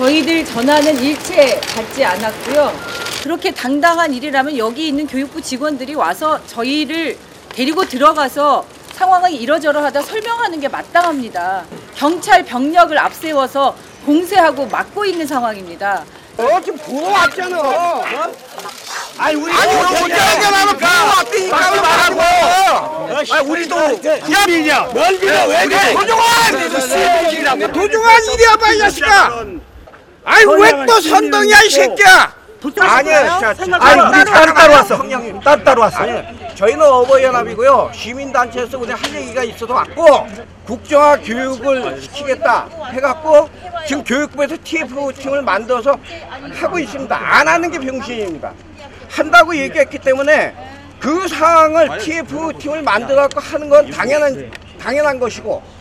저희들 전화는 일체 받지 않았고요. 그렇게 당당한 일이라면 여기 있는 교육부 직원들이 와서 저희를 데리고 들어가서 상황을 이러저러하다 설명하는 게 마땅합니다. 경찰 병력을 앞세워서 공세하고 막고 있는 상황입니다. 지금 보러 왔잖아. 아니 우리가 못하잖아. 보러 왔으니까 말하고. 우리도 기합이냐. 멀미가 왜 그래. 도종환 이리와 봐 이 자식아. 아니 왜 또 선동이야 이 새끼야. 아니야. 아니 우리 따로 왔어. 따로 왔어. 저희는 어버이연합이고요. 시민단체에서 그냥 할 얘기가 있어서 왔고 국정화 교육을 시키겠다 해갖고 지금 교육부에서 TF팀을 만들어서 하고 있습니다. 안 하는 게 병신입니다. 한다고 얘기했기 때문에 그 상황을 TF팀을 만들어갖고 하는 건 당연한 것이고